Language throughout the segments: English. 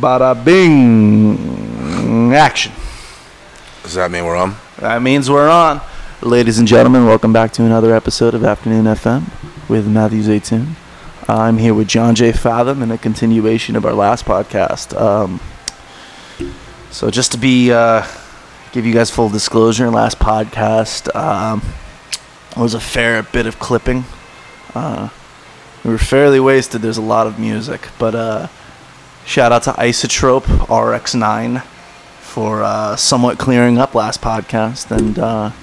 Bada bing. Action. Does that mean we're on? That means we're on. Ladies and gentlemen, welcome back to another episode of Afternoon FM with Matthew Zaytun. I'm here with John J. Fathom in a continuation of our last podcast. So just to be give you guys full disclosure, last podcast was a fair bit of clipping. We were fairly wasted. There's a lot of music, but shout out to Isotrope RX9 for somewhat clearing up last podcast, and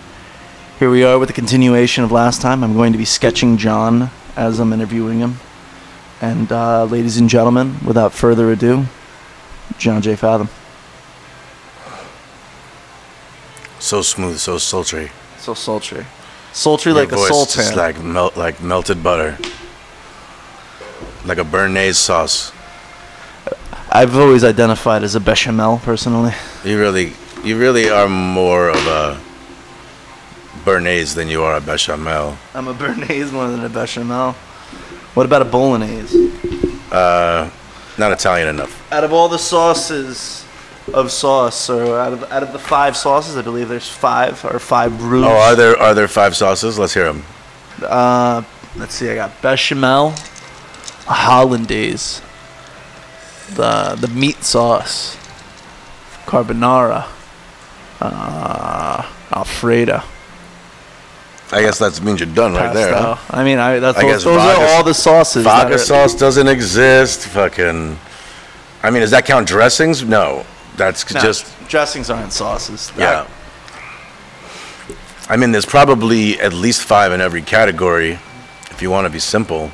here we are with the continuation of last time. I'm going to be sketching John as I'm interviewing him, and ladies and gentlemen, without further ado, John J. Fathom. So smooth, so sultry. So sultry. Sultry like a sultan. It's like melted butter. Like a Bernays sauce. I've always identified as a bechamel, personally. You really are more of a Bernays than you are a bechamel. I'm a Bernays more than a bechamel. What about a bolognese? Not Italian enough. Out of all the sauces of sauce, or out of the five sauces, I believe there's five, or five brews. Oh, are there five sauces? Let's hear them. Let's see. I got bechamel, hollandaise, the meat sauce, carbonara, alfredo. I guess that means you're done right there. Huh? I mean, those are all the sauces. Vodka sauce doesn't exist. Fucking. I mean, does that count dressings? No. Just dressings aren't sauces. Yeah. I mean, there's probably at least five in every category if you want to be simple.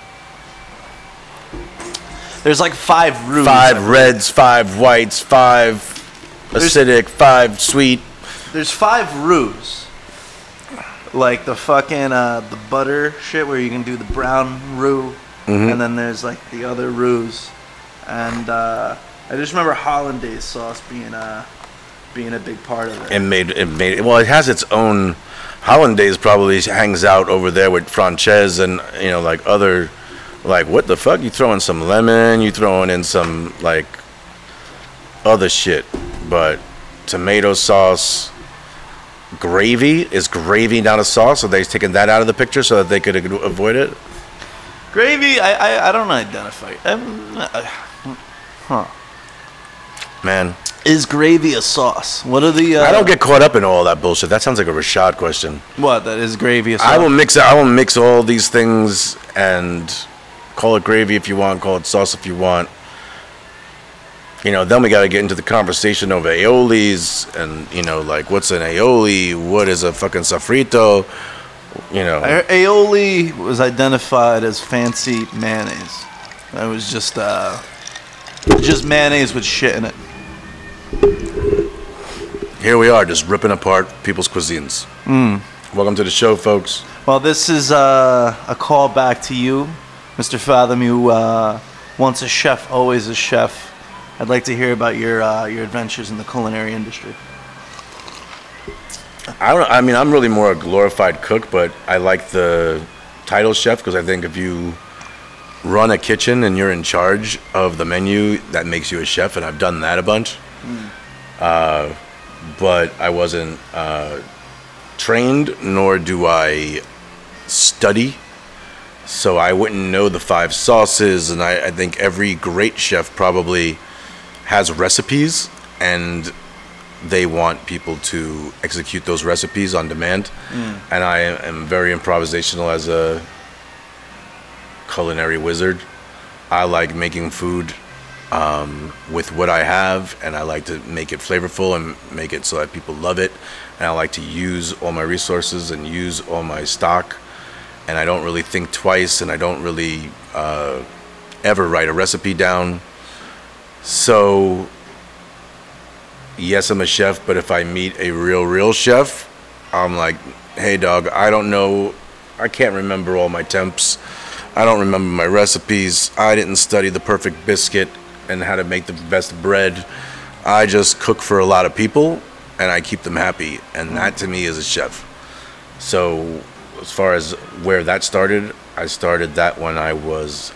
There's like five rooms. Five reds, five whites, five acidic, five sweet. There's five roux. Like the fucking the butter shit where you can do the brown roux, and then there's like the other roux, and I just remember hollandaise sauce being a big part of it. Well, it has its own. Hollandaise probably hangs out over there with Frances and like other, like what the fuck? You throwing some lemon? You throwing in some like other shit? But tomato sauce, gravy is gravy, not a sauce. So they've taken that out of the picture so that they could avoid it. Gravy, I don't identify. Man, is gravy a sauce? What are the? I don't get caught up in all that bullshit. That sounds like a Rashad question. What? That is gravy a sauce? I will mix all these things and call it gravy if you want, call it sauce if you want. Then we got to get into the conversation over aiolis and like what's an aioli? What is a fucking sofrito? Aioli was identified as fancy mayonnaise. That was just mayonnaise with shit in it. Here we are, just ripping apart people's cuisines. Welcome to the show, folks. Well, this is a call back to you, Mr. Fathom. You once a chef, always a chef. I'd like to hear about your adventures in the culinary industry. I'm really more a glorified cook, but I like the title chef because I think if you run a kitchen and you're in charge of the menu, that makes you a chef, and I've done that a bunch. But I wasn't trained, nor do I study, so I wouldn't know the five sauces, and I think every great chef probably has recipes, and they want people to execute those recipes on demand. And I am very improvisational as a culinary wizard. I like making food with what I have, and I like to make it flavorful and make it so that people love it, and I like to use all my resources and use all my stock, and I don't really think twice, and I don't really ever write a recipe down. So yes, I'm a chef, but if I meet a real chef, I'm like, hey dog, I can't remember all my temps, I don't remember my recipes, I didn't study the perfect biscuit and how to make the best bread. I just cook for a lot of people and I keep them happy, and that to me is a chef. So as far as where that started, I started that when I was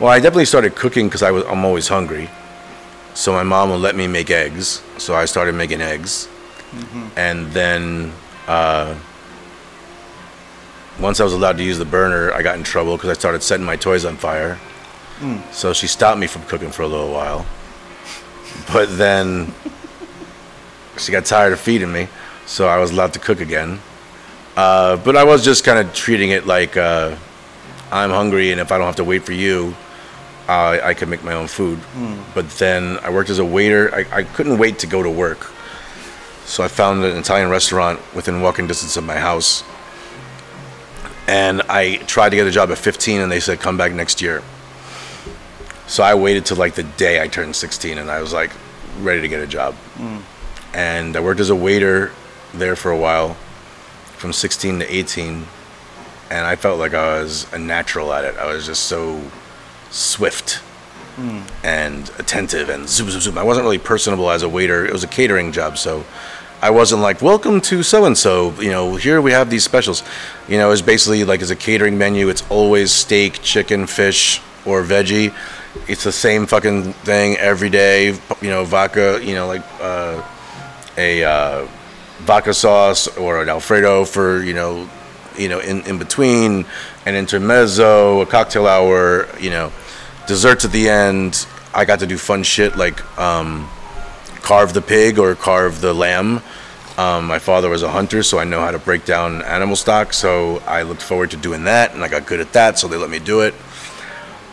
Well, I definitely started cooking because I'm always hungry. So my mom would let me make eggs. So I started making eggs. Mm-hmm. And then once I was allowed to use the burner, I got in trouble because I started setting my toys on fire. Mm. So she stopped me from cooking for a little while. But then she got tired of feeding me. So I was allowed to cook again. But I was just kind of treating it like I'm hungry, and if I don't have to wait for you, I could make my own food. Mm. But then I worked as a waiter. I couldn't wait to go to work. So I found an Italian restaurant within walking distance of my house. And I tried to get a job at 15, and they said, come back next year. So I waited till like the day I turned 16, and I was like ready to get a job. Mm. And I worked as a waiter there for a while, from 16 to 18. And I felt like I was a natural at it. I was just so swift and attentive and zoom, zoom, zoom. I wasn't really personable as a waiter. It was a catering job, so I wasn't like, welcome to so-and-so. You know, here we have these specials. You know, it's basically like it's a catering menu. It's always steak, chicken, fish, or veggie. It's the same fucking thing every day. You know, vodka, you know, like a vodka sauce or an Alfredo for, you know, in between, an intermezzo, a cocktail hour, you know, desserts at the end. I got to do fun shit like carve the pig or carve the lamb. My father was a hunter, so I know how to break down animal stock. So I looked forward to doing that, and I got good at that, so they let me do it.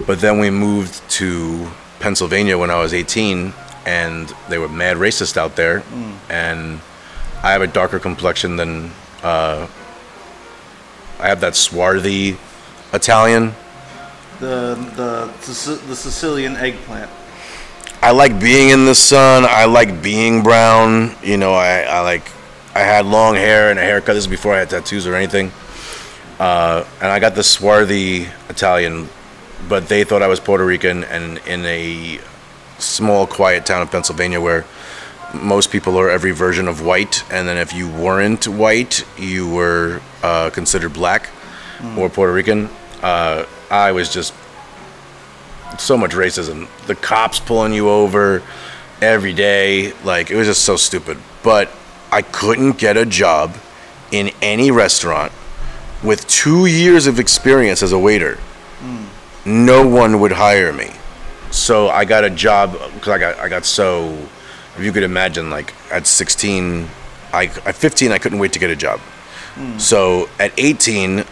But then we moved to Pennsylvania when I was 18, and they were mad racist out there. Mm. And I have a darker complexion than... I have that swarthy Italian. The Sicilian eggplant. I like being in the sun. I like being brown. You know, I had long hair and a haircut. This is before I had tattoos or anything. And I got the swarthy Italian, but they thought I was Puerto Rican. And in a small, quiet town of Pennsylvania where most people are every version of white, and then if you weren't white, you were considered black or Puerto Rican. I was just so much racism. The cops pulling you over every day, like it was just so stupid. But I couldn't get a job in any restaurant with 2 years of experience as a waiter. No one would hire me, so I got a job because I got so. If you could imagine, like, at 16, at 15, I couldn't wait to get a job. Mm. So at 18,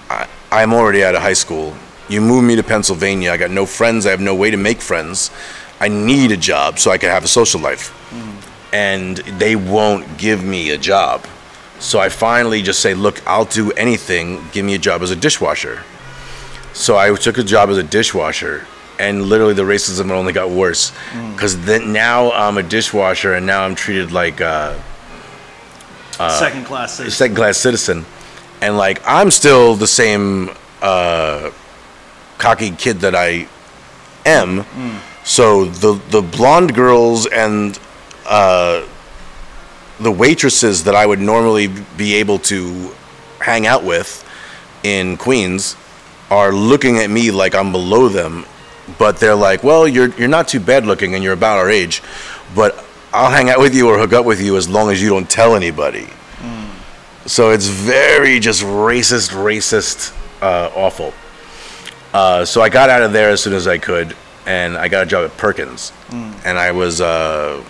I'm already out of high school. You move me to Pennsylvania. I got no friends. I have no way to make friends. I need a job so I can have a social life. Mm. And they won't give me a job. So I finally just say, look, I'll do anything. Give me a job as a dishwasher. So I took a job as a dishwasher. And literally, the racism only got worse, because now I'm a dishwasher, and now I'm treated like second-class citizen, and like I'm still the same cocky kid that I am. Mm. So the blonde girls and the waitresses that I would normally be able to hang out with in Queens are looking at me like I'm below them. But they're like, well, you're not too bad looking and you're about our age, but I'll hang out with you or hook up with you as long as you don't tell anybody. Mm. So it's very just racist, awful. So I got out of there as soon as I could, and I got a job at Perkins. Mm. And I was a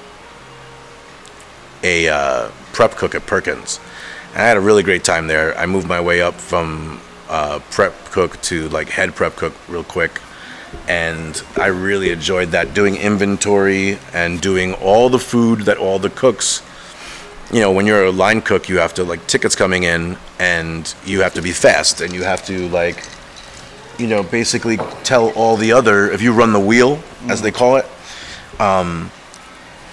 prep cook at Perkins. And I had a really great time there. I moved my way up from prep cook to like head prep cook real quick. And I really enjoyed that, doing inventory and doing all the food that all the cooks, you know, when you're a line cook, you have to, like, tickets coming in, and you have to be fast, and you have to, like, you know, basically tell all the other, if you run the wheel, as they call it,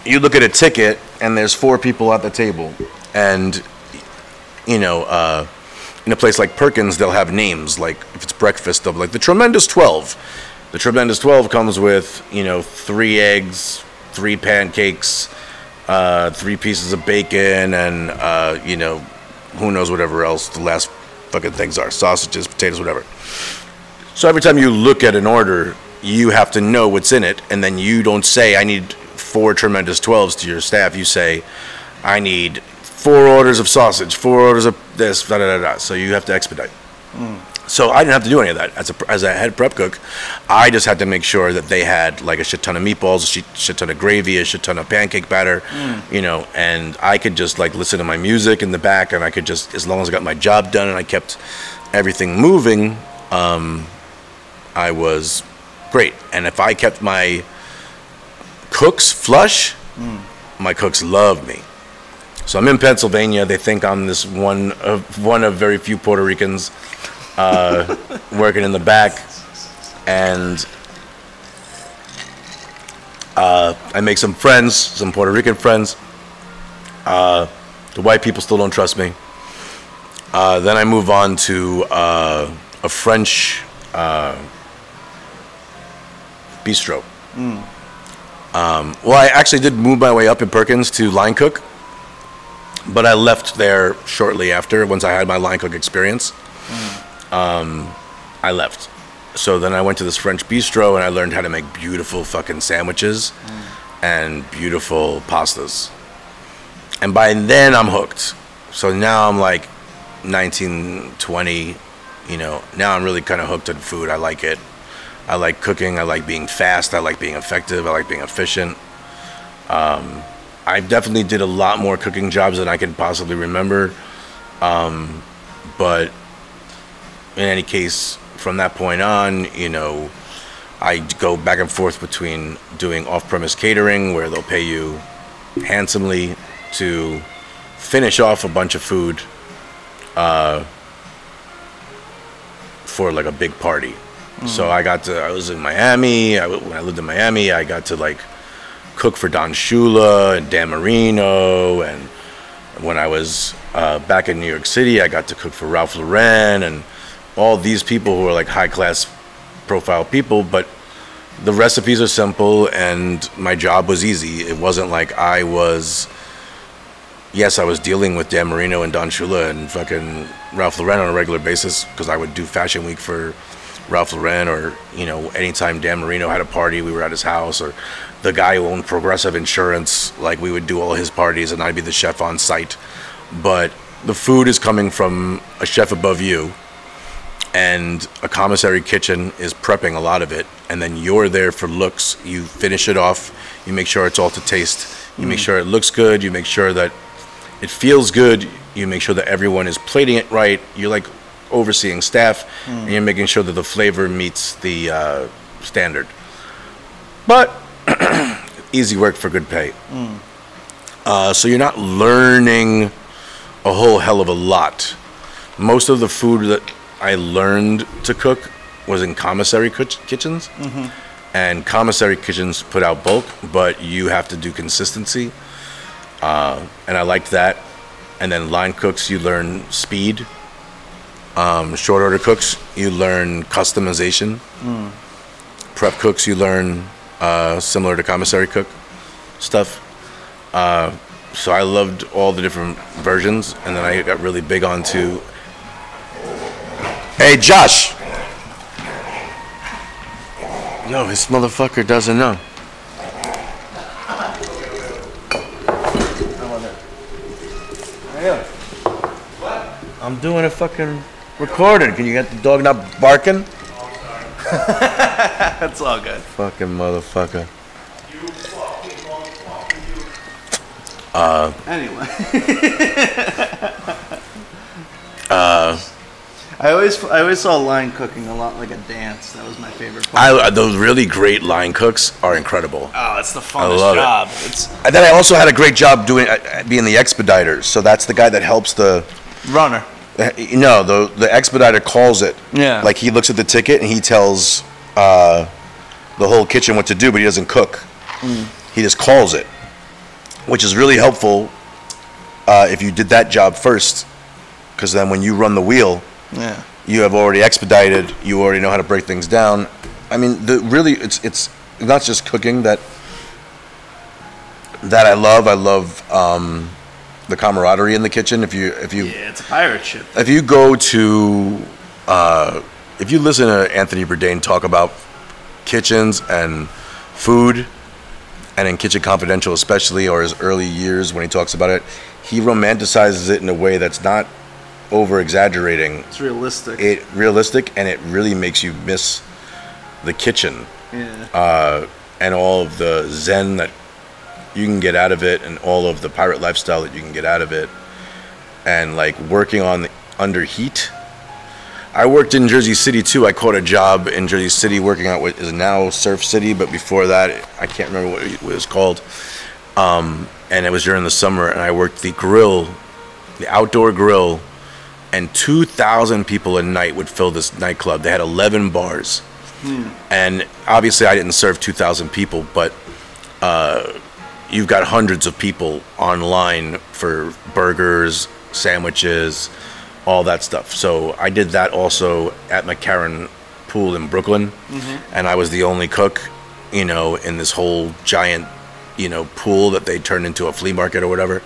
you look at a ticket, and there's four people at the table, and, you know, in a place like Perkins, they'll have names, like, if it's breakfast, they'll be like, the Tremendous 12. The Tremendous 12 comes with, you know, 3 eggs, 3 pancakes, 3 pieces of bacon, and, you know, who knows whatever else the last fucking things are. Sausages, potatoes, whatever. So every time you look at an order, you have to know what's in it, and then you don't say, I need 4 tremendous 12s to your staff. You say, I need 4 orders of sausage, 4 orders of this, da da da da. So you have to expedite. So I didn't have to do any of that as a head prep cook. I just had to make sure that they had like a shit ton of meatballs, a shit ton of gravy, a shit ton of pancake batter, you know. And I could just like listen to my music in the back, and I could just, as long as I got my job done and I kept everything moving, I was great. And if I kept my cooks flush, my cooks loved me. So I'm in Pennsylvania. They think I'm this one of very few Puerto Ricans working in the back, and I make some friends, some Puerto Rican friends. The white people still don't trust me. Then I move on to a French bistro. Well, I actually did move my way up in Perkins to line cook, but I left there shortly after once I had my line cook experience. I left. So then I went to this French bistro, and I learned how to make beautiful fucking sandwiches and beautiful pastas. And by then I'm hooked. So now I'm like 19, 20, you know, now I'm really kind of hooked on food. I like it. I like cooking. I like being fast. I like being effective. I like being efficient. I definitely did a lot more cooking jobs than I could possibly remember. But in any case, from that point on, you know, I go back and forth between doing off-premise catering, where they'll pay you handsomely to finish off a bunch of food for like a big party. So I was in Miami. When I lived in Miami, I got to like cook for Don Shula and Dan Marino. And when I was back in New York City, I got to cook for Ralph Lauren and all these people who are like high class profile people, but the recipes are simple and my job was easy. It wasn't like I was dealing with Dan Marino and Don Shula and fucking Ralph Lauren on a regular basis, because I would do Fashion Week for Ralph Lauren, or, you know, anytime Dan Marino had a party, we were at his house, or the guy who owned Progressive Insurance, like we would do all his parties and I'd be the chef on site. But the food is coming from a chef above you, and a commissary kitchen is prepping a lot of it, and then you're there for looks. You finish it off, you make sure it's all to taste, you make sure it looks good, you make sure that it feels good, you make sure that everyone is plating it right. You're like overseeing staff, and you're making sure that the flavor meets the standard. But easy work for good pay. So you're not learning a whole hell of a lot. Most of the food that I learned to cook was in commissary kitchens, and commissary kitchens put out bulk, but you have to do consistency, and I liked that. And then line cooks, you learn speed. Short order cooks, you learn customization. Prep cooks, you learn similar to commissary cook stuff. So I loved all the different versions, and then I got really big onto... Hey, Josh! Yo, this motherfucker doesn't know. I'm doing a fucking recording. Can you get the dog not barking? Oh, sorry. That's all good. Fucking motherfucker. Anyway. I always saw line cooking a lot like a dance. That was my favorite part. Those really great line cooks are incredible. Oh, it's the funnest job. And then I also had a great job being the expediter. So that's the guy that helps the runner. No, the expediter calls it. Yeah. Like he looks at the ticket and he tells the whole kitchen what to do, but he doesn't cook. He just calls it, which is really helpful if you did that job first, because then when you run the wheel. Yeah. You have already expedited. You already know how to break things down. I mean, it's not just cooking that I love. I love the camaraderie in the kitchen. If you yeah, it's a pirate ship. If you go to if you listen to Anthony Bourdain talk about kitchens and food, and in Kitchen Confidential especially, or his early years when he talks about it, he romanticizes it in a way that's not over-exaggerating. It's realistic. And it really makes you miss the kitchen. Yeah. And all of the zen that you can get out of it, and all of the pirate lifestyle that you can get out of it, and like working on under heat. I worked in Jersey City too. I caught a job in Jersey City working at what is now Surf City, but before that, I can't remember what it was called. And it was during the summer, and I worked the grill, the outdoor grill, and 2,000 people a night would fill this nightclub. They had 11 bars. And obviously I didn't serve 2,000 people, but you've got hundreds of people online for burgers, sandwiches, all that stuff. So I did that also at McCarran Pool in Brooklyn, and I was the only cook, you know, in this whole giant, you know, pool that they turned into a flea market or whatever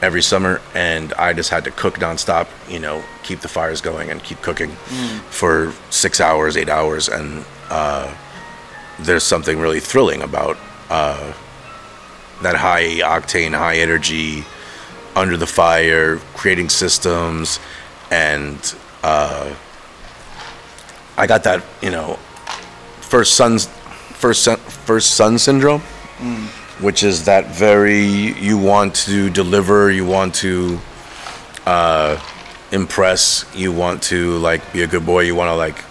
every summer, and I just had to cook nonstop, you know, keep the fires going and keep cooking for 6 hours, 8 hours, and there's something really thrilling about that high octane, high energy, under the fire, creating systems, and I got that, you know, first son syndrome, which is that very, you want to deliver, you want to impress, you want to like be a good boy, you want to like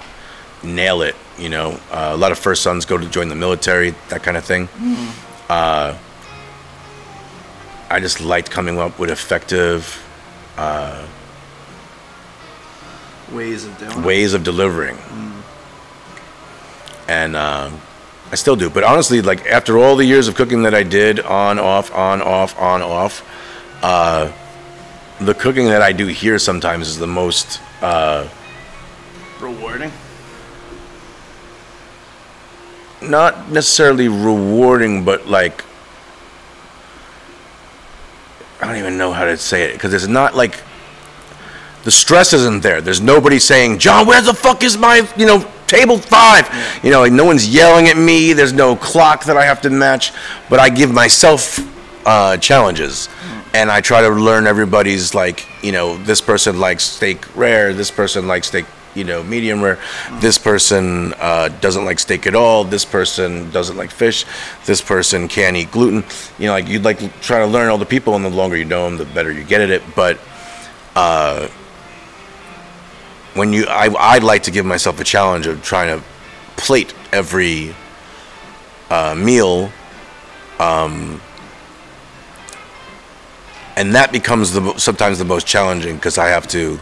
nail it, you know. A lot of first sons go to join the military, that kind of thing. I just liked coming up with effective ways of delivering, and I still do. But honestly, like after all the years of cooking that I did, on, off, the cooking that I do here sometimes is the most rewarding. Not necessarily rewarding, but like, I don't even know how to say it, because it's not like, the stress isn't there. There's nobody saying, John, where the fuck is my, you know, table 5? You know, like no one's yelling at me. There's no clock that I have to match, but I give myself challenges, and I try to learn everybody's, like, you know, this person likes steak rare, this person likes steak, you know, medium rare, this person doesn't like steak at all, this person doesn't like fish, this person can't eat gluten. You know, like you'd like to try to learn all the people, and the longer you know them, the better you get at it. But when you, I'd like to give myself a challenge of trying to plate every meal, and that becomes sometimes the most challenging, because I have to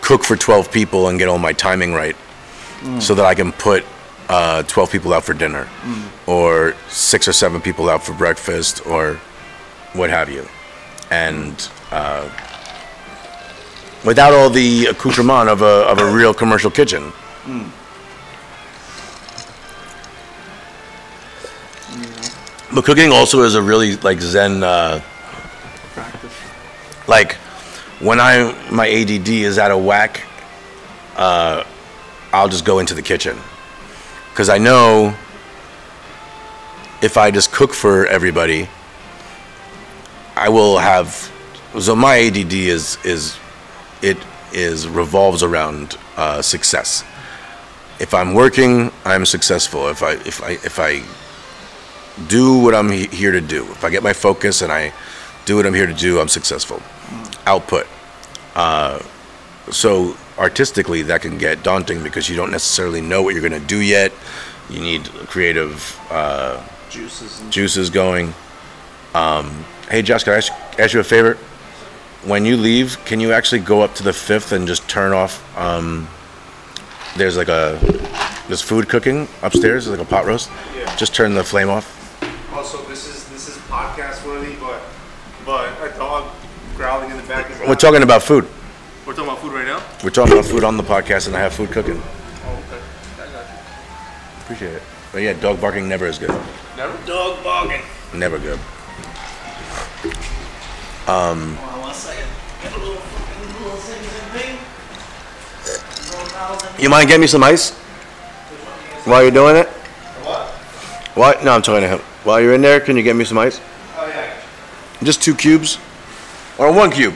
cook for 12 people and get all my timing right, so that I can put 12 people out for dinner, or 6 or 7 people out for breakfast, or what have you. And without all the accoutrement of a real commercial kitchen. But cooking also is a really like zen practice. Like when my ADD is out of whack, I'll just go into the kitchen, because I know if I just cook for everybody, I will have. So my ADD revolves around success. If I'm working, I'm successful. If I do what I'm here to do, if I get my focus and I do what I'm here to do, I'm successful. Output. So artistically, that can get daunting, because you don't necessarily know what you're going to do yet. You need creative juices going. Hey, Josh, can I ask you a favor? When you leave, can you actually go up to the 5th and just turn off? There's like there's food cooking upstairs. There's like a pot roast. Yeah. Just turn the flame off. Also, this is podcast worthy, but a dog growling in the back. We're talking about food. We're talking about food right now. We're talking about food on the podcast, and I have food cooking. Oh, okay. I got you. Appreciate it. But yeah, dog barking never is good. Never. Dog barking. Never good. You mind getting me some ice while you're doing it? What? No, I'm talking to him. While you're in there, can you get me some ice? Oh, yeah. Just 2 cubes? Or 1 cube?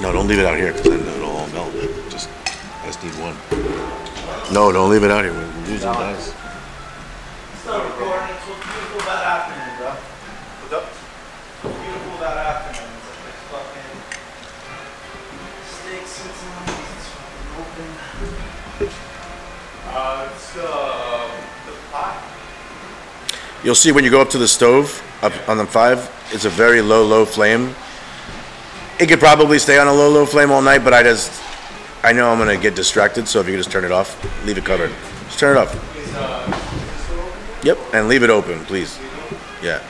No, don't leave it out here, because then it'll all melt. I just need one. No, don't leave it out here. We're losing ice. So, Gordon, it's what's beautiful that afternoon, bro. What's up? It's beautiful that afternoon. It's like this fucking steak sits on it. It's fucking open. It's the pot. You'll see when you go up to the stove, up on the 5, it's a very low, low flame. It could probably stay on a low, low flame all night, but I know I'm going to get distracted, so if you could just turn it off, leave it covered. Just turn it off. Is, yep, and leave it open, please. Yeah.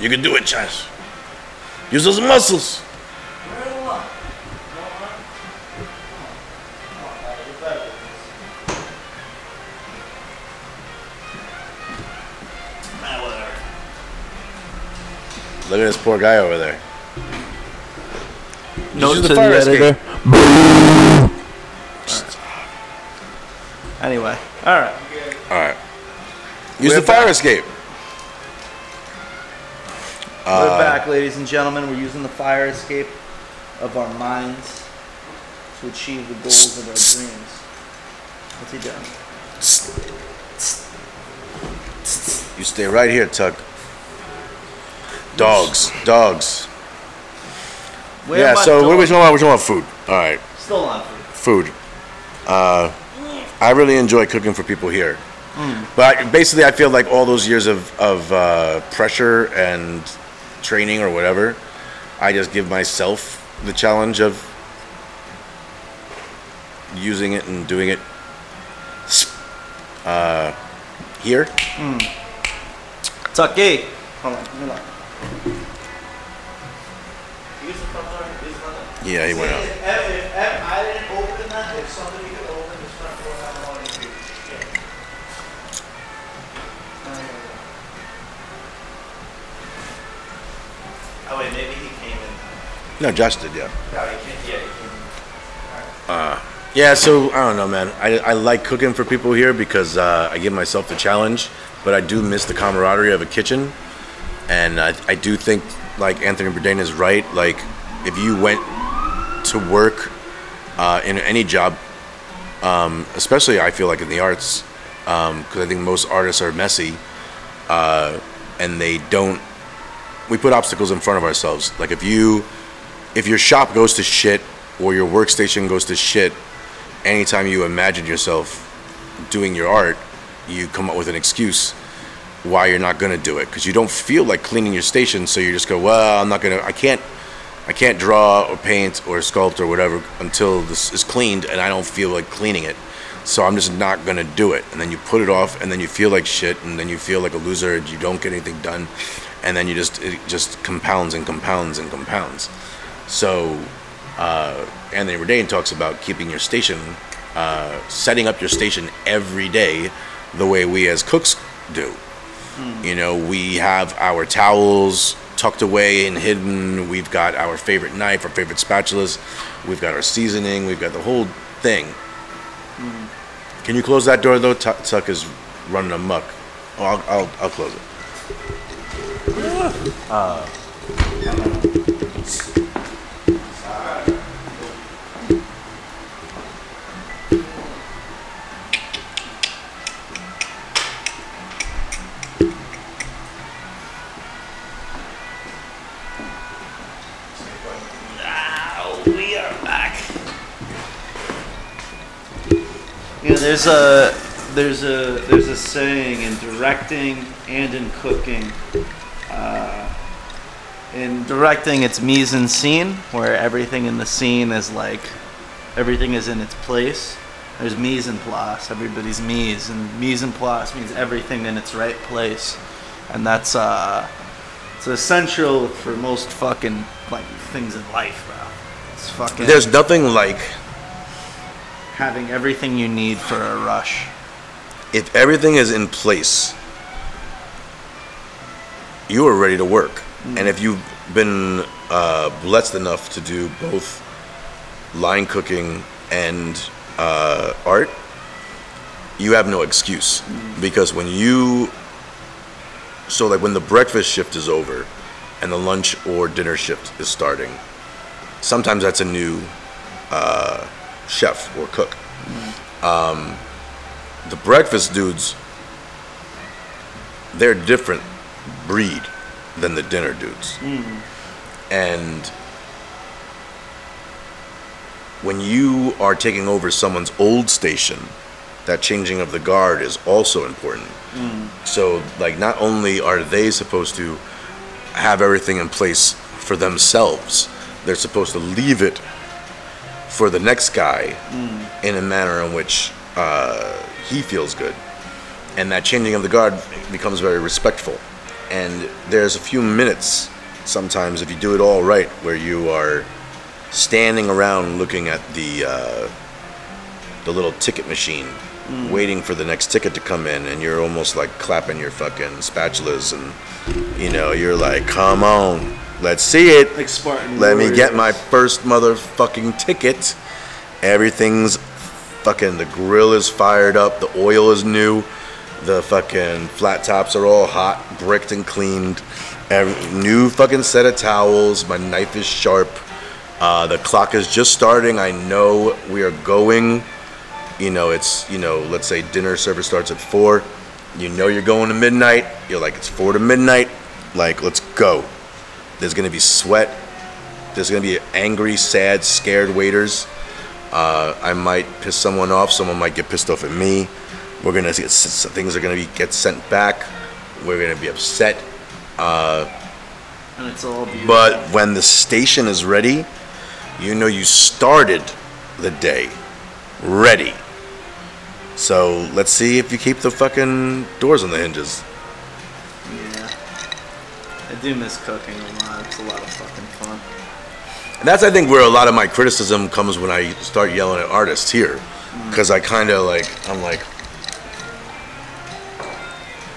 You can do it, Josh. Use those muscles. Look at this poor guy over there. Note to the editor. Anyway, all right. Use the fire escape. We're back, ladies and gentlemen. We're using the fire escape of our minds to achieve the goals of our dreams. What's he doing? You stay right here, Tug. Dogs. Where yeah, so what are we talking about? We're talking about food. All right. Still on food. I really enjoy cooking for people here. Mm. But basically, I feel like all those years of pressure and training or whatever, I just give myself the challenge of using it and doing it here. Mm. Tucky. Hold on. Hold on. Yeah, he went out. If I didn't open that, if somebody could open this front door, I don't want to do it. Oh, wait, maybe he came in. No, Josh did, yeah. He came in. All right. Yeah, so I don't know, man. I like cooking for people here because I give myself the challenge, but I do miss the camaraderie of a kitchen. And I do think, like, Anthony Bourdain is right. Like, if you went to work in any job, especially I feel like in the arts, because I think most artists are messy, and we put obstacles in front of ourselves. Like, if your shop goes to shit or your workstation goes to shit, anytime you imagine yourself doing your art, you come up with an excuse why you're not going to do it, because you don't feel like cleaning your station, so you just go, well, I can't draw or paint or sculpt or whatever until this is cleaned, and I don't feel like cleaning it, so I'm just not going to do it. And then you put it off, and then you feel like shit, and then you feel like a loser, and you don't get anything done, and then it just compounds and compounds and compounds. So Anthony Bourdain talks about keeping your station, setting up your station every day the way we as cooks do. You know, we have our towels tucked away and hidden. We've got our favorite knife, our favorite spatulas. We've got our seasoning. We've got the whole thing. Mm-hmm. Can you close that door, though? Tuck is running amok. Oh, I'll close it. There's a saying in directing and in cooking. In directing, it's mise en scene, where everything in the scene is like everything is in its place. There's mise en place. Everybody's mise, and mise en place means everything in its right place, and that's It's essential for most fucking like things in life, bro. It's fucking. There's nothing like having everything you need for a rush. If everything is in place, you are ready to work. Mm-hmm. And if you've been blessed enough to do both line cooking and art, you have no excuse. Mm-hmm. Because when you, so like when the breakfast shift is over and the lunch or dinner shift is starting, sometimes that's a new chef or cook. Mm-hmm. The breakfast dudes, they're different breed than the dinner dudes. Mm-hmm. And when you are taking over someone's old station, that changing of the guard is also important. Mm-hmm. So like not only are they supposed to have everything in place for themselves, they're supposed to leave it for the next guy in a manner in which he feels good. And that changing of the guard becomes very respectful. And there's a few minutes sometimes, if you do it all right, where you are standing around looking at the little ticket machine, waiting for the next ticket to come in, and you're almost like clapping your fucking spatulas, and you know, you're like, come on, let's see it. Like Spartan Let Warriors. Me get my first motherfucking ticket. Everything's fucking, the grill is fired up, the oil is new, the fucking flat tops are all hot, bricked and cleaned, new fucking set of towels, my knife is sharp, the clock is just starting, I know we are going, you know, it's, you know, let's say dinner service starts at 4, you know you're going to midnight, you're like, it's 4 to midnight, like, let's go. There's going to be sweat, there's going to be angry, sad, scared waiters. I might piss someone off. Someone might get pissed off at me. We're gonna get, things are gonna get sent back. We're gonna be upset. And it's all beautiful. But when the station is ready, you know you started the day ready. So let's see if you keep the fucking doors on the hinges. Yeah, I do miss cooking a lot. It's a lot of fucking fun. And that's, I think, where a lot of my criticism comes when I start yelling at artists here. Because I kind of like, I'm like,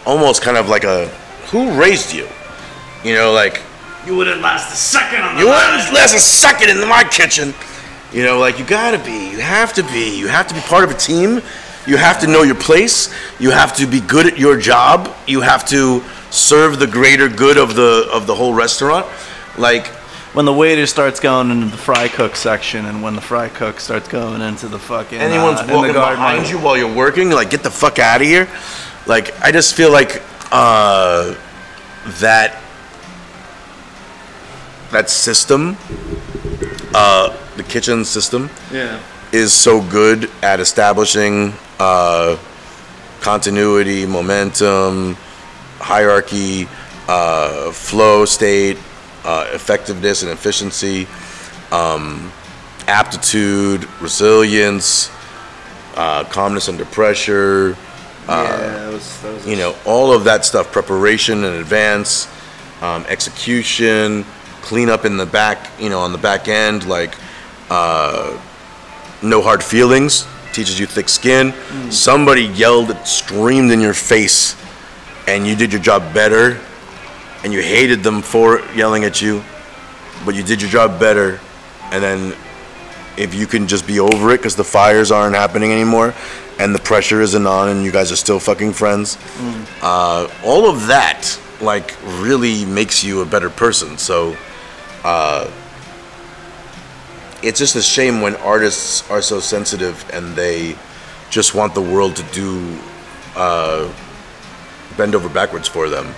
almost kind of like a, who raised you? You know, like, you wouldn't last a second on the line. You wouldn't last a second in my kitchen. You know, like, you gotta be, you have to be part of a team. You have to know your place. You have to be good at your job. You have to serve the greater good of the whole restaurant. Like, when the waiter starts going into the fry cook section, and when the fry cook starts going into the fucking anyone's walking behind you while you're working, like, get the fuck out of here. Like, I just feel like that system, the kitchen system, is so good at establishing continuity, momentum, hierarchy, flow state. Effectiveness and efficiency, aptitude, resilience, calmness under pressure, that was you know, all of that stuff, preparation in advance, execution, cleanup in the back, you know, on the back end, like no hard feelings, teaches you thick skin. Somebody yelled, screamed in your face, and you did your job better. And you hated them for yelling at you, but you did your job better. And then if you can just be over it because the fires aren't happening anymore and the pressure isn't on and you guys are still fucking friends, all of that, like, really makes you a better person. So it's just a shame when artists are so sensitive and they just want the world to do... bend over backwards for them,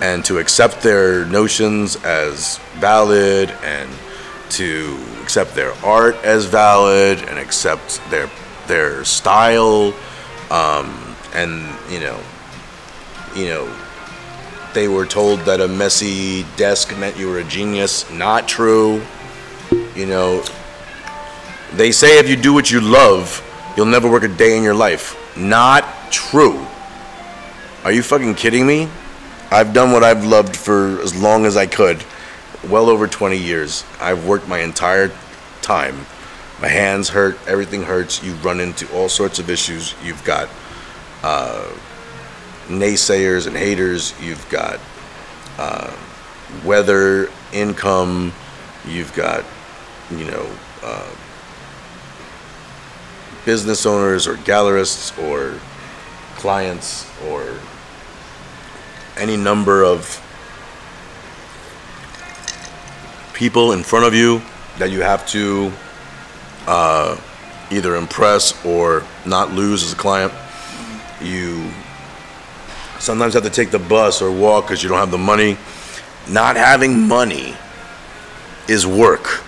and to accept their notions as valid, and to accept their art as valid, and accept their style, and you know, they were told that a messy desk meant you were a genius. Not true. You know, they say if you do what you love, you'll never work a day in your life. Not true. Are you fucking kidding me? I've done what I've loved for as long as I could, well over 20 years. I've worked my entire time. My hands hurt, everything hurts. You run into all sorts of issues. You've got naysayers and haters. You've got weather, income. You've got, you know, business owners or gallerists or clients or any number of people in front of you that you have to either impress or not lose as a client. You sometimes have to take the bus or walk because you don't have the money. Not having money is work.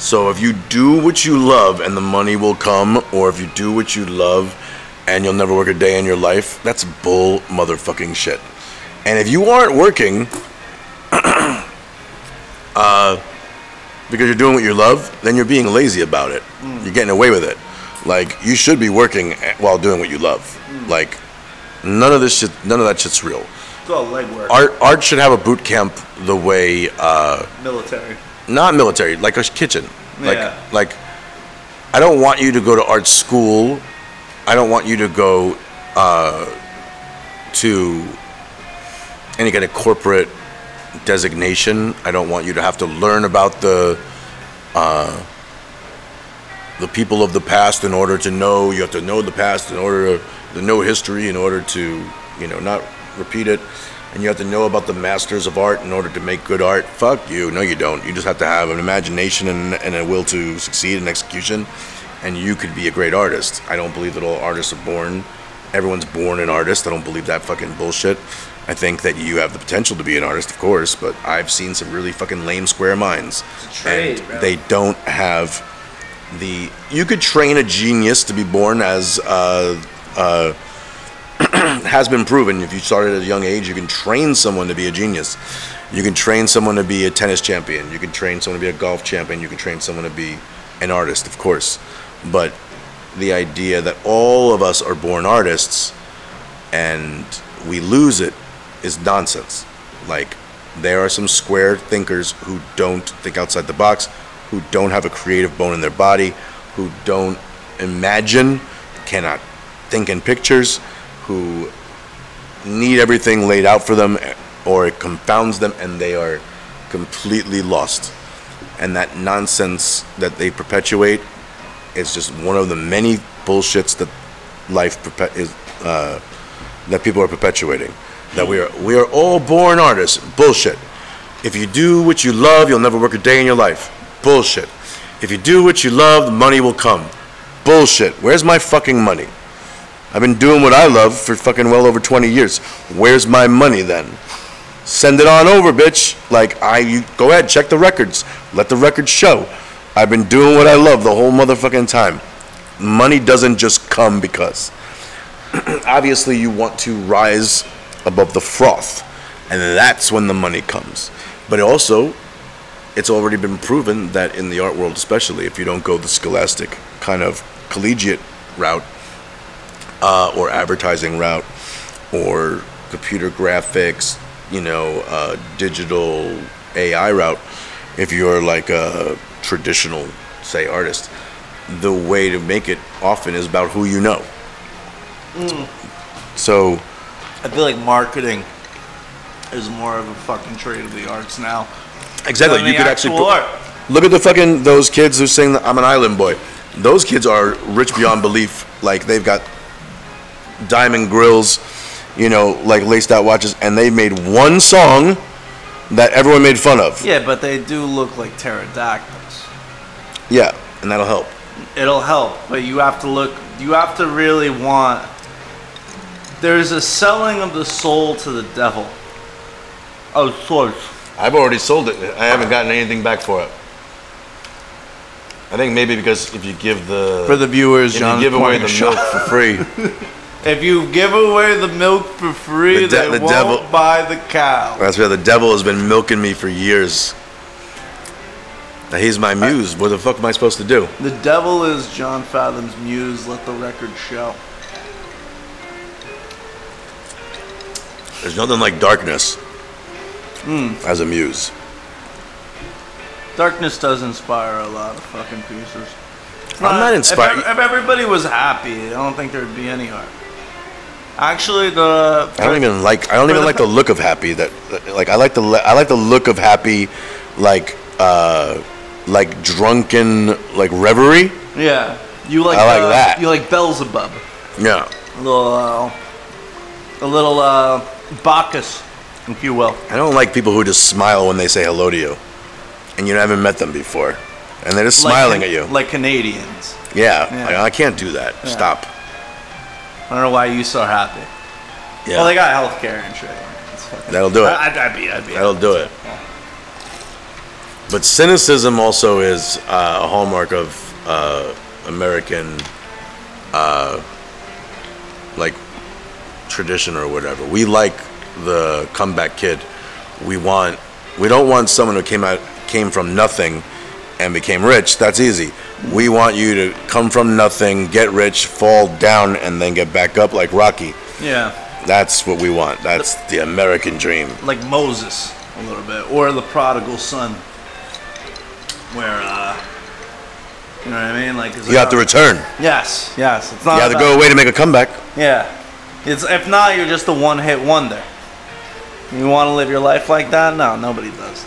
So if you do what you love and the money will come, or if you do what you love and you'll never work a day in your life, that's bull motherfucking shit. And if you aren't working because you're doing what you love, then you're being lazy about it. Mm. You're getting away with it. Like, you should be working while doing what you love. Mm. Like, none of that shit's real. It's all legwork. Art should have a boot camp the way military. Not military, like a kitchen. Yeah. Like I don't want you to go to art school. I don't want you to go to any kind of corporate designation. I don't want you to have to learn about the people of the past in order to know. You have to know the past in order to know history, in order to, you know, not repeat it. And you have to know about the masters of art in order to make good art. Fuck you. No, you don't. You just have to have an imagination and a will to succeed and execution. And you could be a great artist. I don't believe that all artists are born. Everyone's born an artist. I don't believe that fucking bullshit. I think that you have the potential to be an artist, of course, but I've seen some really fucking lame square minds. It's a trade, and bro. They don't have the... You could train a genius to be born as... has been proven. If you started at a young age, you can train someone to be a genius. You can train someone to be a tennis champion. You can train someone to be a golf champion. You can train someone to be an artist, of course. But the idea that all of us are born artists and we lose it is nonsense. Like, there are some square thinkers who don't think outside the box, who don't have a creative bone in their body, who don't imagine, cannot think in pictures, who need everything laid out for them, or it confounds them and they are completely lost. And that nonsense that they perpetuate is just one of the many bullshits that life that people are perpetuating. That we are all born artists. Bullshit. If you do what you love, you'll never work a day in your life. Bullshit. If you do what you love, the money will come. Bullshit. Where's my fucking money? I've been doing what I love for fucking well over 20 years. Where's my money then? Send it on over, bitch. Like, you go ahead, check the records. Let the records show. I've been doing what I love the whole motherfucking time. Money doesn't just come because. Obviously, you want to rise above the froth, and that's when the money comes. But also, it's already been proven that in the art world especially, if you don't go the scholastic kind of collegiate route, or advertising route, or computer graphics, you know, digital AI route. If you're like a traditional, say, artist, the way to make it often is about who you know. Mm. So, I feel like marketing is more of a fucking trade of the arts now. Exactly. You could actually look at the fucking those kids who sing "I'm an Island Boy." Those kids are rich beyond belief. Like, they've got diamond grills, you know, like laced out watches, and they made one song that everyone made fun of. Yeah, but they do look like pterodactyls. Yeah, and that'll help. It'll help, but you have to really want. There's a selling of the soul to the devil. Of sorts. I've already sold it. I haven't gotten anything back for it. I think maybe because if you give for the viewers, John, you give away the milk for free. If you give away the milk for free, they won't buy the cow. That's right. The devil has been milking me for years. Now he's my muse. What the fuck am I supposed to do? The devil is John Fathom's muse. Let the record show. There's nothing like darkness as a muse. Darkness does inspire a lot of fucking pieces. I'm not inspired. If everybody was happy, I don't think there would be any heart. Actually, I don't even like the look of happy. I like the look of happy, like drunken, like reverie. Yeah, I like that. You like Beelzebub. Yeah. A little Bacchus, if you will. I don't like people who just smile when they say hello to you, and you haven't met them before, and they're just smiling at you. Like Canadians. Yeah. I can't do that. Yeah. Stop. I don't know why you're so happy. Yeah. Well, they got healthcare and shit. That'll do it. I'd be. That'll do it. Yeah. But cynicism also is a hallmark of American, tradition or whatever. We like the comeback kid. We don't want someone who came from nothing and became rich. That's easy. We want you to come from nothing, get rich, fall down, and then get back up like Rocky. Yeah. That's what we want. That's the American dream. Like Moses, a little bit, or the prodigal son, where you know what I mean? Like you have to return. Yes. It's not. You have to go away to make a comeback. Yeah. If not, you're just a one-hit wonder. You want to live your life like that? No, nobody does.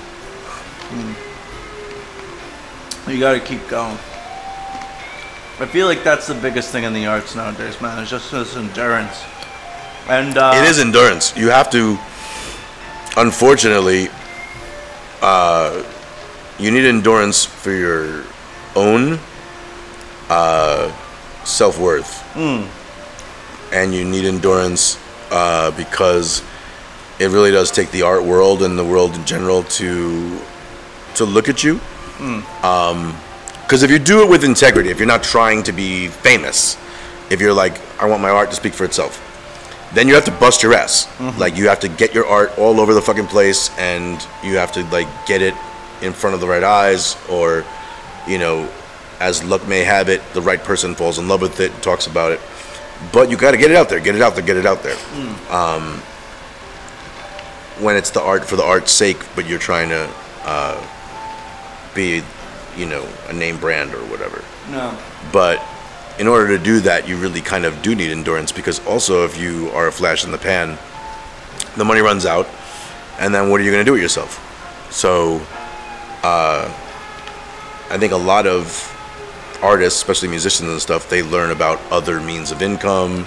You got to keep going. I feel like that's the biggest thing in the arts nowadays, man. It's just this endurance. And it is endurance. You have to, unfortunately, you need endurance for your own self-worth. And you need endurance because it really does take the art world and the world in general to look at you. Because if you do it with integrity, if you're not trying to be famous, if you're like, I want my art to speak for itself, then you have to bust your ass. Mm-hmm. Like, you have to get your art all over the fucking place, and you have to, like, get it in front of the right eyes, or, you know, as luck may have it, the right person falls in love with it and talks about it. But you got to get it out there. When it's the art for the art's sake, but you're trying to be, you know, a name brand or whatever. No. But in order to do that, you really kind of do need endurance, because also if you are a flash in the pan, the money runs out, and then what are you going to do with yourself? So I think a lot of artists, especially musicians and stuff, they learn about other means of income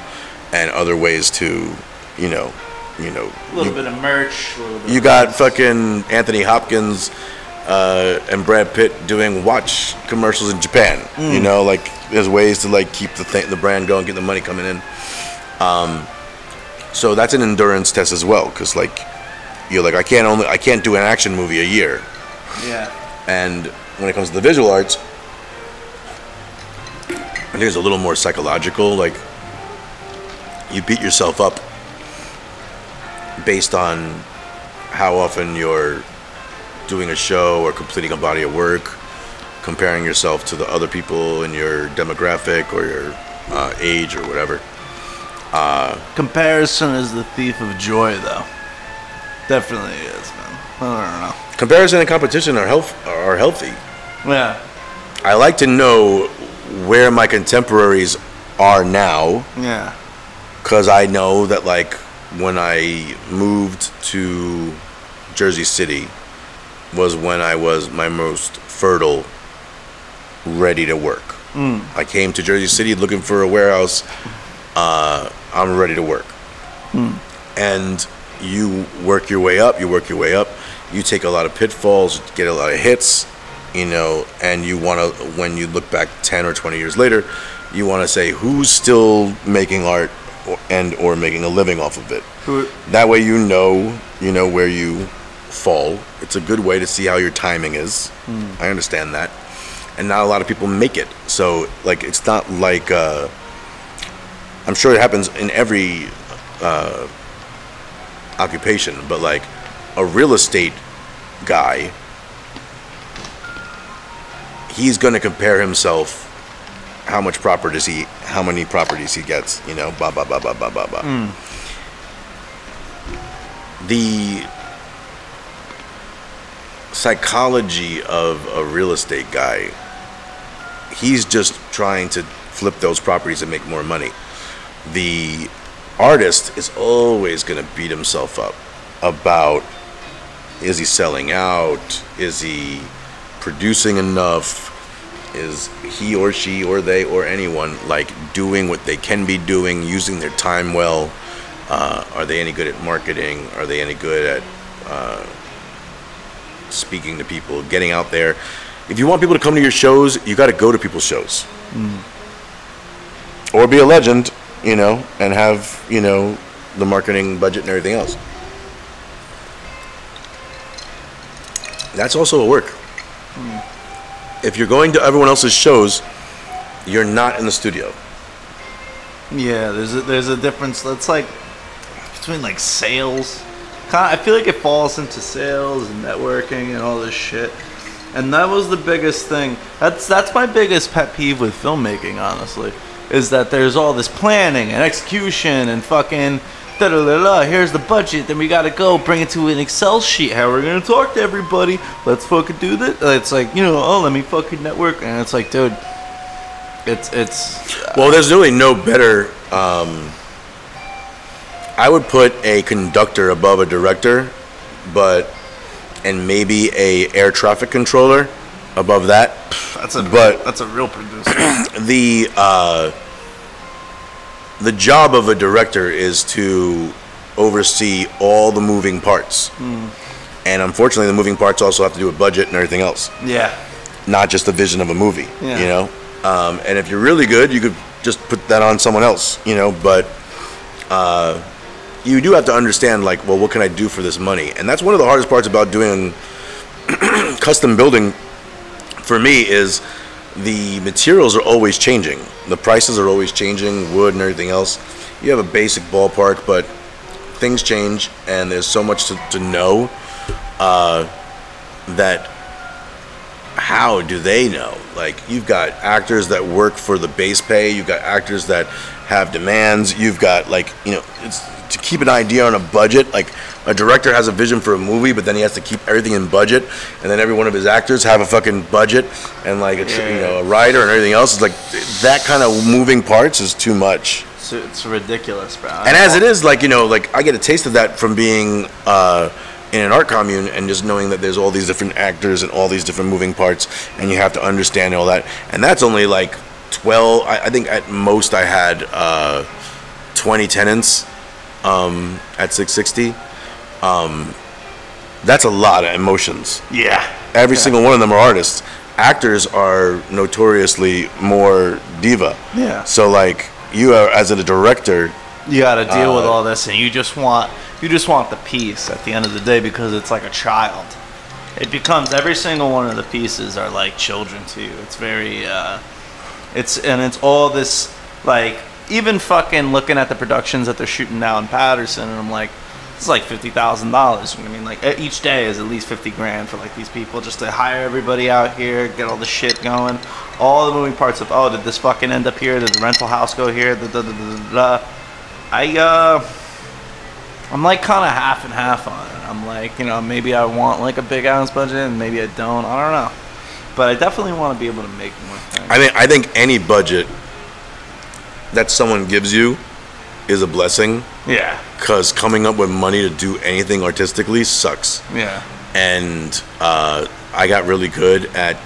and other ways to, you know. A little bit of merch. You got fucking Anthony Hopkins and Brad Pitt doing watch commercials in Japan. You know, like, there's ways to, like, keep the brand going, get the money coming in. So that's an endurance test as well, because, like, you're like, I can't do an action movie a year. Yeah. And when it comes to the visual arts, I think it's a little more psychological. Like, you beat yourself up based on how often you're doing a show or completing a body of work, comparing yourself to the other people in your demographic or your age or whatever. Comparison is the thief of joy, though. Definitely is, man. I don't know. Comparison and competition are healthy. Yeah. I like to know where my contemporaries are now. Yeah. Because I know that, like, when I moved to Jersey City was when I was my most fertile, ready to work. I came to Jersey City looking for a warehouse. I'm ready to work. And you work your way up. You take a lot of pitfalls, get a lot of hits. You know, and you want to, when you look back 10 or 20 years later, you want to say, who's still making art or making a living off of it? That way you know where you fall. It's a good way to see how your timing is. I understand that. And not a lot of people make it. So, like, it's not like, I'm sure it happens in every occupation, but, like, a real estate guy, he's going to compare himself. How many properties he gets, you know, blah, blah, blah, blah, blah, blah, blah. the psychology of a real estate guy, he's just trying to flip those properties and make more money. The artist is always going to beat himself up about, is he selling out? Is he producing enough? Is he or she or they or anyone like doing what they can be doing, using their time well? Are they any good at marketing? Are they any good at speaking to people, getting out there? If you want people to come to your shows, you got to go to people's shows. Or be a legend, you know, and have, you know, the marketing budget and everything else. That's also a work. If you're going to everyone else's shows, you're not in the studio. Yeah, there's a difference. That's like between like sales. I feel like it falls into sales and networking and all this shit. And that was the biggest thing. That's my biggest pet peeve with filmmaking, honestly, is that there's all this planning and execution and fucking here's the budget, then we gotta go bring it to an Excel sheet, how we're gonna talk to everybody, let's fucking do this. It's like, you know, oh, let me fucking network. And it's like, dude, it's well, there's really no better. I would put a conductor above a director, and maybe a air traffic controller above that. That's a real producer. The job of a director is to oversee all the moving parts. And unfortunately, the moving parts also have to do with budget and everything else. Yeah. Not just the vision of a movie, you know? And if you're really good, you could just put that on someone else, you know? But you do have to understand, like, well, what can I do for this money? And that's one of the hardest parts about doing custom building for me is the materials are always changing. The prices are always changing, wood and everything else. You have a basic ballpark, but things change, and there's so much to know that how do they know? Like, you've got actors that work for the base pay. You've got actors that have demands. You've got, like, you know, it's to keep an idea on a budget. Like, a director has a vision for a movie, but then he has to keep everything in budget, and then every one of his actors have a fucking budget, and like a writer and everything else. It's like that kind of moving parts is too much. So it's ridiculous, bro. And as it is, like, you know, like I get a taste of that from being in an art commune and just knowing that there's all these different actors and all these different moving parts, and you have to understand all that. And that's only like 12. I think at most I had 20 tenants at 660. That's a lot of emotions. Yeah. Every single one of them are artists. Actors are notoriously more diva. Yeah. So like you are, as a director, you got to deal with all this, and you just want the piece at the end of the day, because it's like a child. It becomes, every single one of the pieces are like children to you. It's very, it's all this, like, even fucking looking at the productions that they're shooting now in Patterson, and I'm like, it's like $50,000. I mean, like, each day is at least $50,000 for like these people just to hire everybody out here, get all the shit going, all the moving parts of, oh, did this fucking end up here? Did the rental house go here? I'm like kind of half and half on it. I'm like, you know, maybe I want like a big ounce budget, and maybe I don't. I don't know, but I definitely want to be able to make more things. I mean, I think any budget that someone gives you is a blessing. Yeah. Because coming up with money to do anything artistically sucks. Yeah. And I got really good at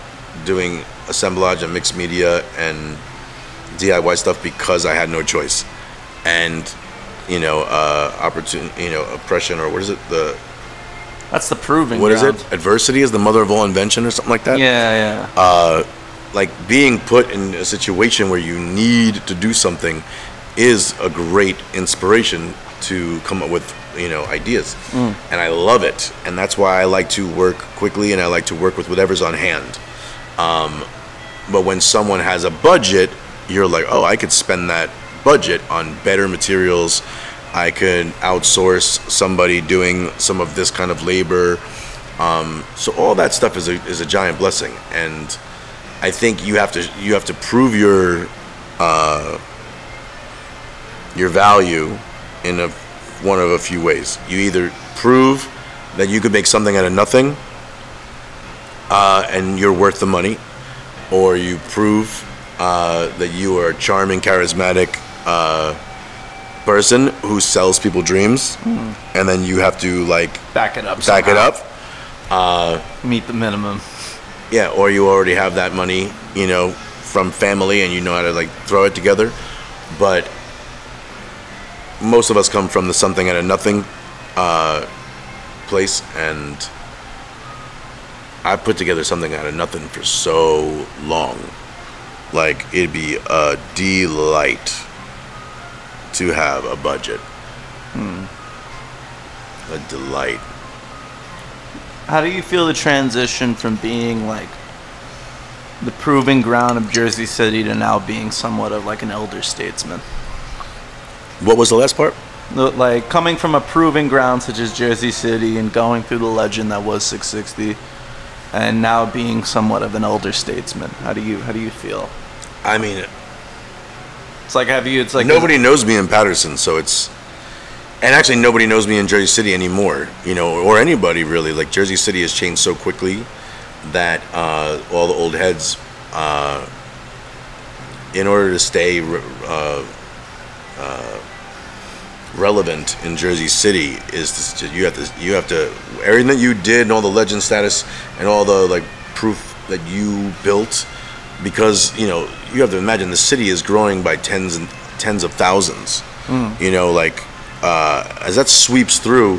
doing assemblage and mixed media and DIY stuff because I had no choice. And, you know, oppression, or what is it? That's the proving ground. What is it? Adversity is the mother of all invention, or something like that? Yeah, yeah. Like being put in a situation where you need to do something is a great inspiration to come up with, you know, ideas. And I love it, and that's why I like to work quickly, and I like to work with whatever's on hand. But when someone has a budget, you're like, oh, I could spend that budget on better materials. I could outsource somebody doing some of this kind of labor. So all that stuff is a giant blessing, and I think you have to prove your value in one of a few ways. You either prove that you could make something out of nothing and you're worth the money, or you prove that you are a charming, charismatic person who sells people dreams, and then you have to like back it up somehow. Meet the minimum. Yeah, or you already have that money, you know, from family, and you know how to like throw it together. But most of us come from the something out of nothing place, and I put together something out of nothing for so long. Like, it'd be a delight to have a budget. A delight. How do you feel the transition from being like the proving ground of Jersey City to now being somewhat of like an elder statesman? What was the last part? Like, coming from a proving ground such as Jersey City and going through the legend that was 660, and now being somewhat of an elder statesman. How do you feel? I mean, it's like, nobody knows me in Patterson, so it's. And actually, nobody knows me in Jersey City anymore, you know, or anybody really. Like, Jersey City has changed so quickly that all the old heads, in order to stay relevant in Jersey City, is to, you have to everything that you did and all the legend status and all the like proof that you built, because you know you have to imagine the city is growing by tens of thousands. You know, like. As that sweeps through,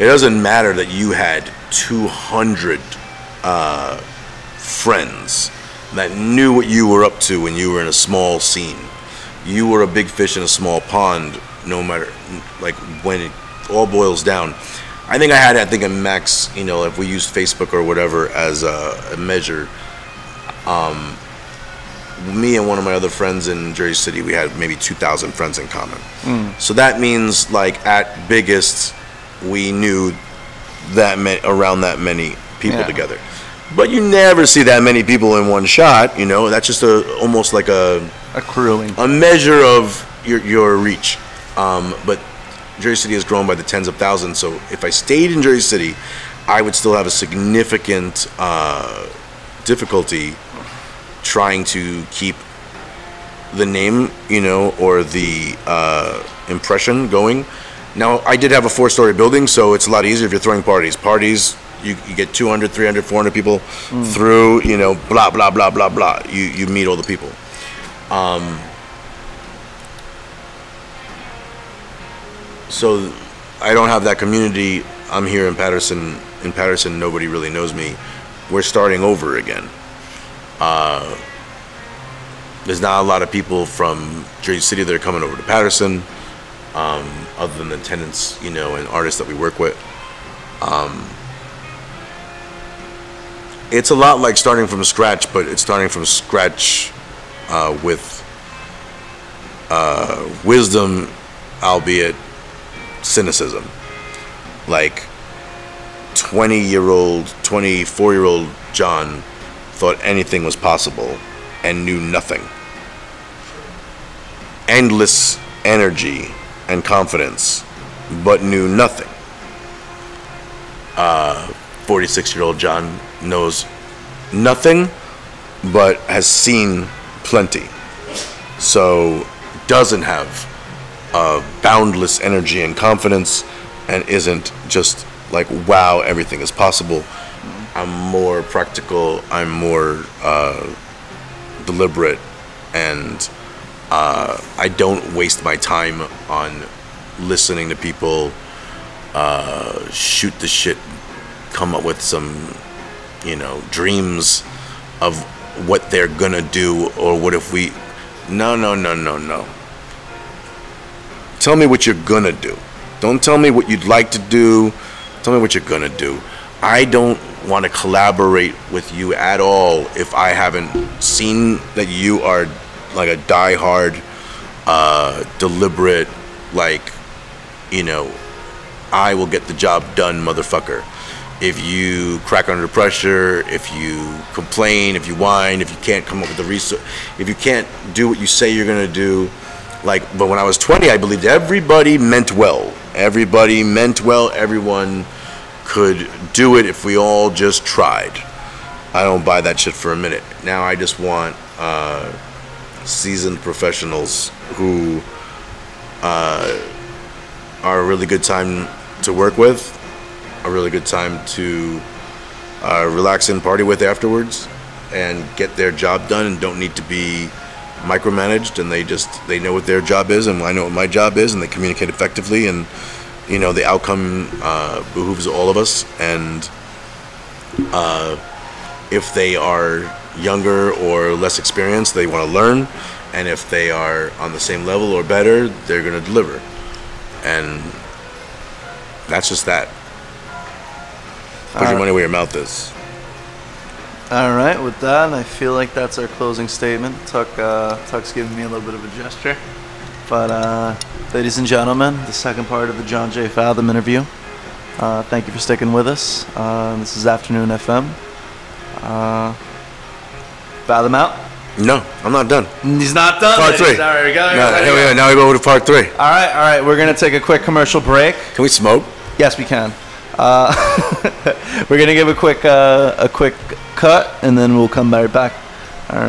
it doesn't matter that you had 200 friends that knew what you were up to when you were in a small scene. You were a big fish in a small pond, no matter, like, when it all boils down. I think a max, you know, if we used Facebook or whatever as a measure, me and one of my other friends in Jersey City, we had maybe 2,000 friends in common. So that means, like, at biggest, we knew that around that many people together. But you never see that many people in one shot, you know. That's just almost like a measure of your reach. But Jersey City has grown by the tens of thousands. So if I stayed in Jersey City, I would still have a significant difficulty trying to keep the name, you know, or the impression going. Now, I did have a 4-story building, so it's a lot easier if you're throwing parties. Parties, you get 200, 300, 400 people through, you know, blah, blah, blah, blah, blah. You meet all the people. So I don't have that community. I'm here in Patterson. In Patterson, nobody really knows me. We're starting over again. There's not a lot of people from Jersey City that are coming over to Patterson, other than the tenants, you know, and artists that we work with. It's a lot like starting from scratch, but it's starting from scratch with wisdom, albeit cynicism. Like, 20-year-old, 24-year-old John thought anything was possible and knew nothing. Endless energy and confidence, but knew nothing. 46-year-old John knows nothing, but has seen plenty. So doesn't have boundless energy and confidence, and isn't just like, wow, everything is possible. I'm more practical, I'm more deliberate, and I don't waste my time on listening to people shoot the shit, come up with some, you know, dreams of what they're gonna do, or what if we... No. Tell me what you're gonna do. Don't tell me what you'd like to do, tell me what you're gonna do. I don't want to collaborate with you at all if I haven't seen that you are like a diehard, deliberate, like, you know, I will get the job done, motherfucker. If you crack under pressure, if you complain, if you whine, if you can't come up with the resource, if you can't do what you say you're gonna do, like. But when I was 20, I believed everybody meant well. Everybody meant well. Everyone could do it if we all just tried. I don't buy that shit for a minute. Now I just want seasoned professionals who are a really good time to work with, a really good time to relax and party with afterwards, and get their job done and don't need to be micromanaged, and they know what their job is and I know what my job is, and they communicate effectively, and you know the outcome behooves all of us. And if they are younger or less experienced, they want to learn, and if they are on the same level or better, they're going to deliver. And that's just that. Put your money where your mouth is. All right, with that, I feel like that's our closing statement. Tuck's giving me a little bit of a gesture. But, ladies and gentlemen, the second part of the John J. Fathom interview. Thank you for sticking with us. This is Afternoon FM. Fathom out? No, I'm not done. He's not done? Part three. All right, we got it. No, here we go. Now we go to part three. All right. We're going to take a quick commercial break. Can we smoke? Yes, we can. We're going to give a quick cut, and then we'll come right back. All right.